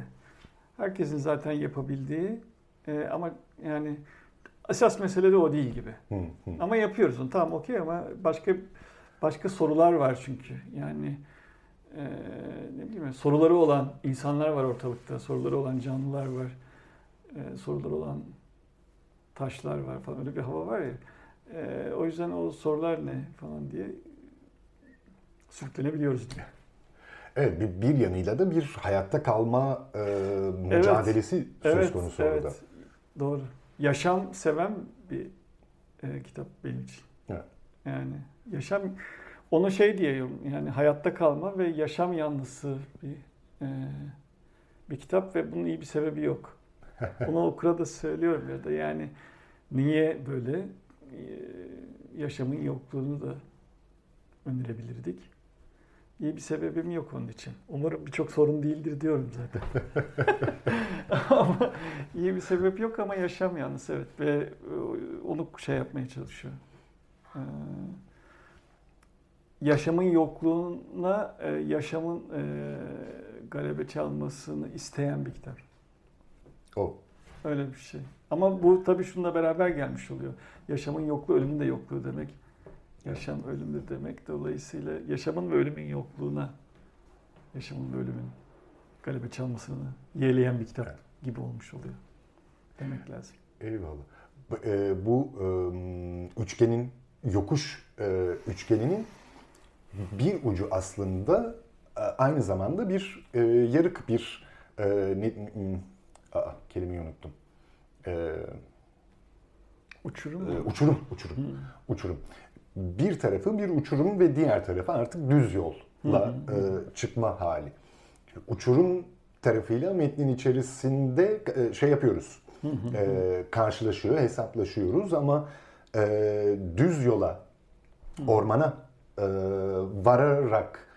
herkesin zaten yapabildiği ama yani esas mesele de o değil gibi. Ama yapıyoruz onu. Tamam okey ama başka sorular var çünkü. Yani ne bileyim soruları olan insanlar var ortalıkta. Soruları olan canlılar var. soruları olan taşlar var falan, öyle bir hava var ya. O yüzden o sorular ne falan diye sürüklenebiliyoruz diye. Evet, bir yanıyla da bir hayatta kalma mücadelesi söz konusu orada. Evet, doğru. Yaşam seven bir kitap benim için. Evet. Yani yaşam, onu şey diyorum, yani hayatta kalma ve yaşam yanlısı bir kitap ve bunun iyi bir sebebi yok. Onu okura da söylüyorum ya da, yani niye böyle yaşamın yokluğunu da önerebilirdik. İyi bir sebebim yok onun için. Umarım birçok sorun değildir diyorum zaten. Ama iyi bir sebep yok, ama yaşam yalnız, evet, ve onu şey yapmaya çalışıyor. Yaşamın yokluğuna yaşamın galebe çalmasını isteyen bir kitap. O. Öyle bir şey. Ama bu tabii şununla beraber gelmiş oluyor. Yaşamın yokluğu, ölümün de yokluğu demek. Yaşam ölümdür demek. Dolayısıyla yaşamın ve ölümün yokluğuna, yaşamın ve ölümün galebe çalmasını yeğleyen bir kitap gibi olmuş oluyor demek lazım. Eyvallah. Bu üçgenin, yokuş üçgeninin bir ucu aslında aynı zamanda bir yarık, bir kelimeyi unuttum. Uçurum. Uçurum. Bir tarafı bir uçurum ve diğer tarafı artık düz yolla çıkma hali. Uçurum tarafıyla metnin içerisinde şey yapıyoruz. Karşılaşıyor, hesaplaşıyoruz ama düz yola, ormana vararak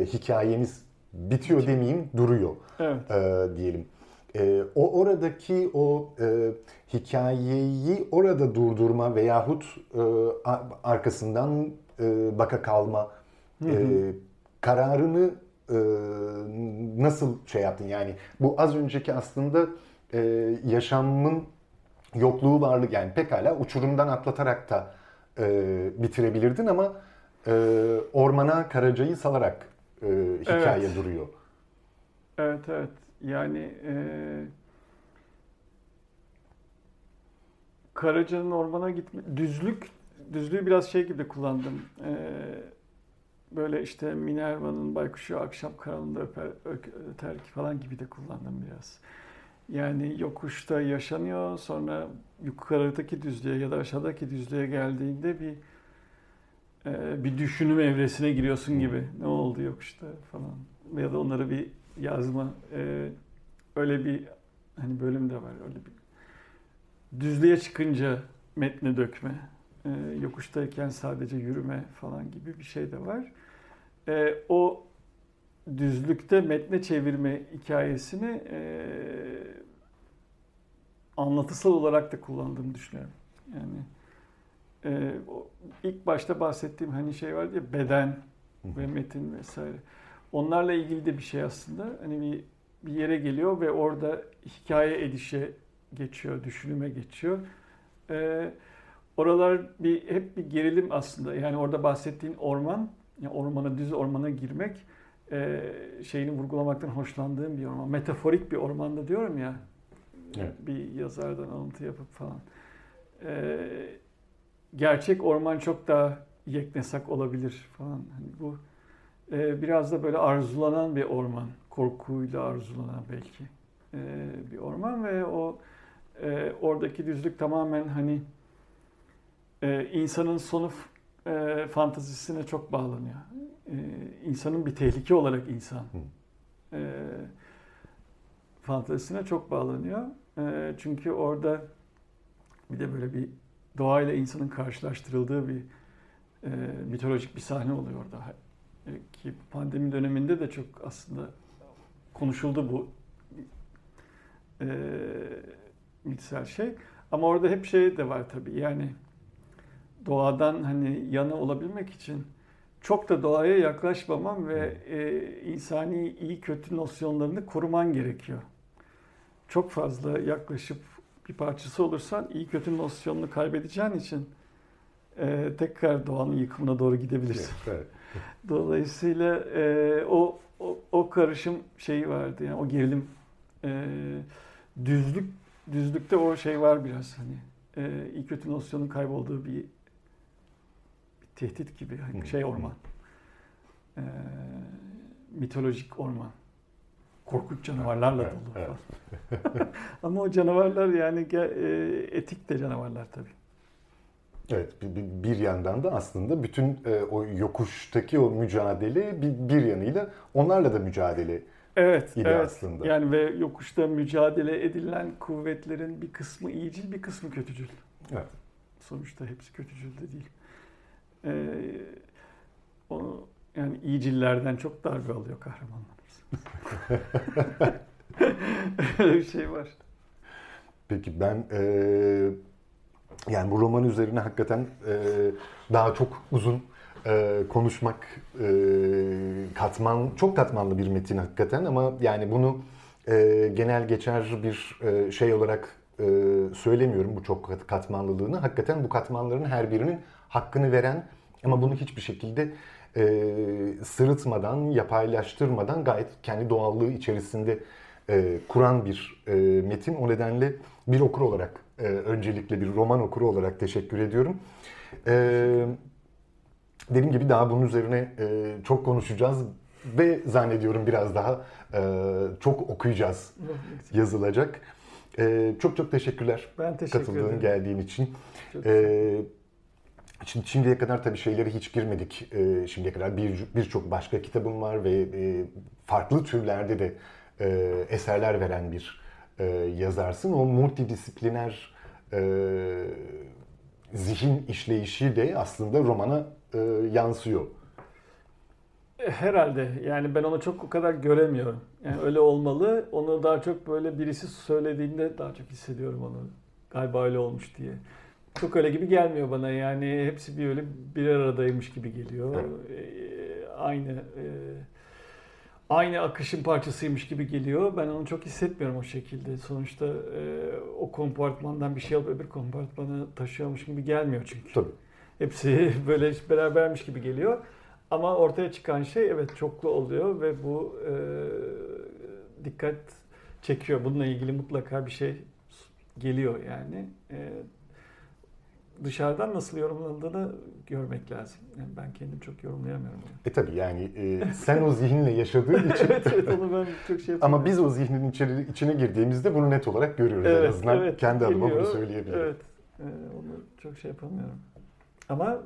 hikayemiz bitiyor demeyeyim, duruyor diyelim. O oradaki o hikayeyi orada durdurma veyahut arkasından baka kalma kararını nasıl şey yaptın? Yani bu az önceki aslında yaşamın yokluğu, varlık, yani pekala uçurumdan atlatarak da bitirebilirdin ama ormana karacayı salarak hikaye duruyor. Evet, evet. Yani Karaca'nın ormana gitme, düzlüğü biraz şey gibi kullandım. Böyle işte Minerva'nın baykuşu akşam karanlığında öter ki falan gibi de kullandım biraz. Yani yokuşta yaşanıyor, sonra yukarıdaki düzlüğe ya da aşağıdaki düzlüğe geldiğinde bir düşünüm evresine giriyorsun gibi. Ne oldu yokuşta falan. Ya da onları bir yazma, öyle bir hani bölüm de var, öyle bir düzlüğe çıkınca metni dökme, yokuştayken sadece yürüme falan gibi bir şey de var. O düzlükte metne çevirme hikayesini anlatısal olarak da kullandığımı düşünüyorum. Yani ilk başta bahsettiğim hani şey vardı ya, beden ve metin vesaire. Onlarla ilgili de bir şey aslında. Hani bir yere geliyor ve orada hikaye edişe geçiyor, düşünüme geçiyor. Oralar hep bir gerilim aslında. Yani orada bahsettiğin orman, yani ormana, düz ormana girmek, şeyini vurgulamaktan hoşlandığım bir orman. Metaforik bir ormanda diyorum ya, evet. Bir yazardan alıntı yapıp falan. Gerçek orman çok daha yeknesak olabilir falan. Hani bu biraz da böyle arzulanan bir orman, korkuyla arzulanan belki bir orman ve o oradaki düzlük tamamen hani insanın sonu fantazisine çok bağlanıyor. İnsanın bir tehlike olarak insan fantazisine çok bağlanıyor. Çünkü orada bir de böyle bir doğayla insanın karşılaştırıldığı bir mitolojik bir sahne oluyor orada. Ki pandemi döneminde de çok aslında konuşuldu bu mitsel şey. Ama orada hep şey de var tabii, yani doğadan hani yana olabilmek için çok da doğaya yaklaşmaman ve insani iyi kötü nosyonlarını koruman gerekiyor. Çok fazla yaklaşıp bir parçası olursan iyi kötü nosyonunu kaybedeceğin için tekrar doğanın yıkımına doğru gidebilirsin. Evet. Dolayısıyla o karışım şeyi vardı, yani o gerilim düzlük düzlükte o şey var biraz hani iyi kötü nosyonun kaybolduğu bir tehdit gibi hani şey orman. Mitolojik orman. Korkunç canavarlarla dolu. Evet. Ama o canavarlar yani etik de canavarlar tabii. Evet, bir yandan da aslında bütün o yokuştaki o mücadele bir yanıyla onlarla da mücadele idi aslında. Yani ve yokuşta mücadele edilen kuvvetlerin bir kısmı iyicil, bir kısmı kötücül. Evet. Sonuçta hepsi kötücül de değil. Onu yani iyicillerden çok darbe alıyor kahramanlarımız. Öyle bir şey var. Peki ben yani bu roman üzerine hakikaten daha çok uzun konuşmak çok katmanlı bir metin hakikaten ama yani bunu genel geçer bir şey olarak söylemiyorum bu çok katmanlılığını. Hakikaten bu katmanların her birinin hakkını veren ama bunu hiçbir şekilde sırıtmadan, yapaylaştırmadan gayet kendi doğallığı içerisinde kuran bir metin. O nedenle bir okur olarak öncelikle bir roman okuru olarak teşekkür ediyorum. Dediğim gibi daha bunun üzerine çok konuşacağız ve zannediyorum biraz daha çok okuyacağız, yazılacak. Çok çok teşekkürler. Ben teşekkür ederim. Geldiğin için. Şimdiye kadar tabii şeylere hiç girmedik. Şimdiye kadar birçok başka kitabım var ve farklı türlerde de eserler veren bir yazarsın. O multidisipliner zihin işleyişi de aslında romana yansıyor. Herhalde. Yani ben onu çok o kadar göremiyorum. Yani öyle olmalı. Onu daha çok böyle birisi söylediğinde daha çok hissediyorum onu. Galiba öyle olmuş diye. Çok öyle gibi gelmiyor bana. Yani hepsi bir öyle bir aradaymış gibi geliyor. Aynı akışın parçasıymış gibi geliyor. Ben onu çok hissetmiyorum o şekilde. Sonuçta o kompartmandan bir şey alıp öbür kompartmana taşıyormuş gibi gelmiyor çünkü. Tabii. Hepsi böyle berabermiş gibi geliyor. Ama ortaya çıkan şey evet çoklu oluyor ve bu dikkat çekiyor. Bununla ilgili mutlaka bir şey geliyor yani. Dışarıdan nasıl yorumlandığını görmek lazım. Yani ben kendim çok yorumlayamıyorum. Tabii yani sen o zihinle yaşadığın için. evet onu ben çok şey yapıyorum. Ama biz o zihnin içine girdiğimizde bunu net olarak görüyoruz en azından. Evet, kendi adıma bunu söyleyebilirim. Evet, onu çok şey yapamıyorum. Ama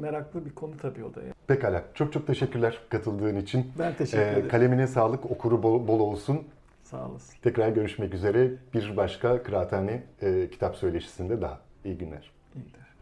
meraklı bir konu tabii o da. Yani. Pekala. Çok çok teşekkürler katıldığın için. Ben teşekkür ederim. Kalemine sağlık, okuru bol olsun. Sağ olasın. Tekrar görüşmek üzere bir başka Kıraathane kitap söyleşisinde daha. İyi günler. İyi günler.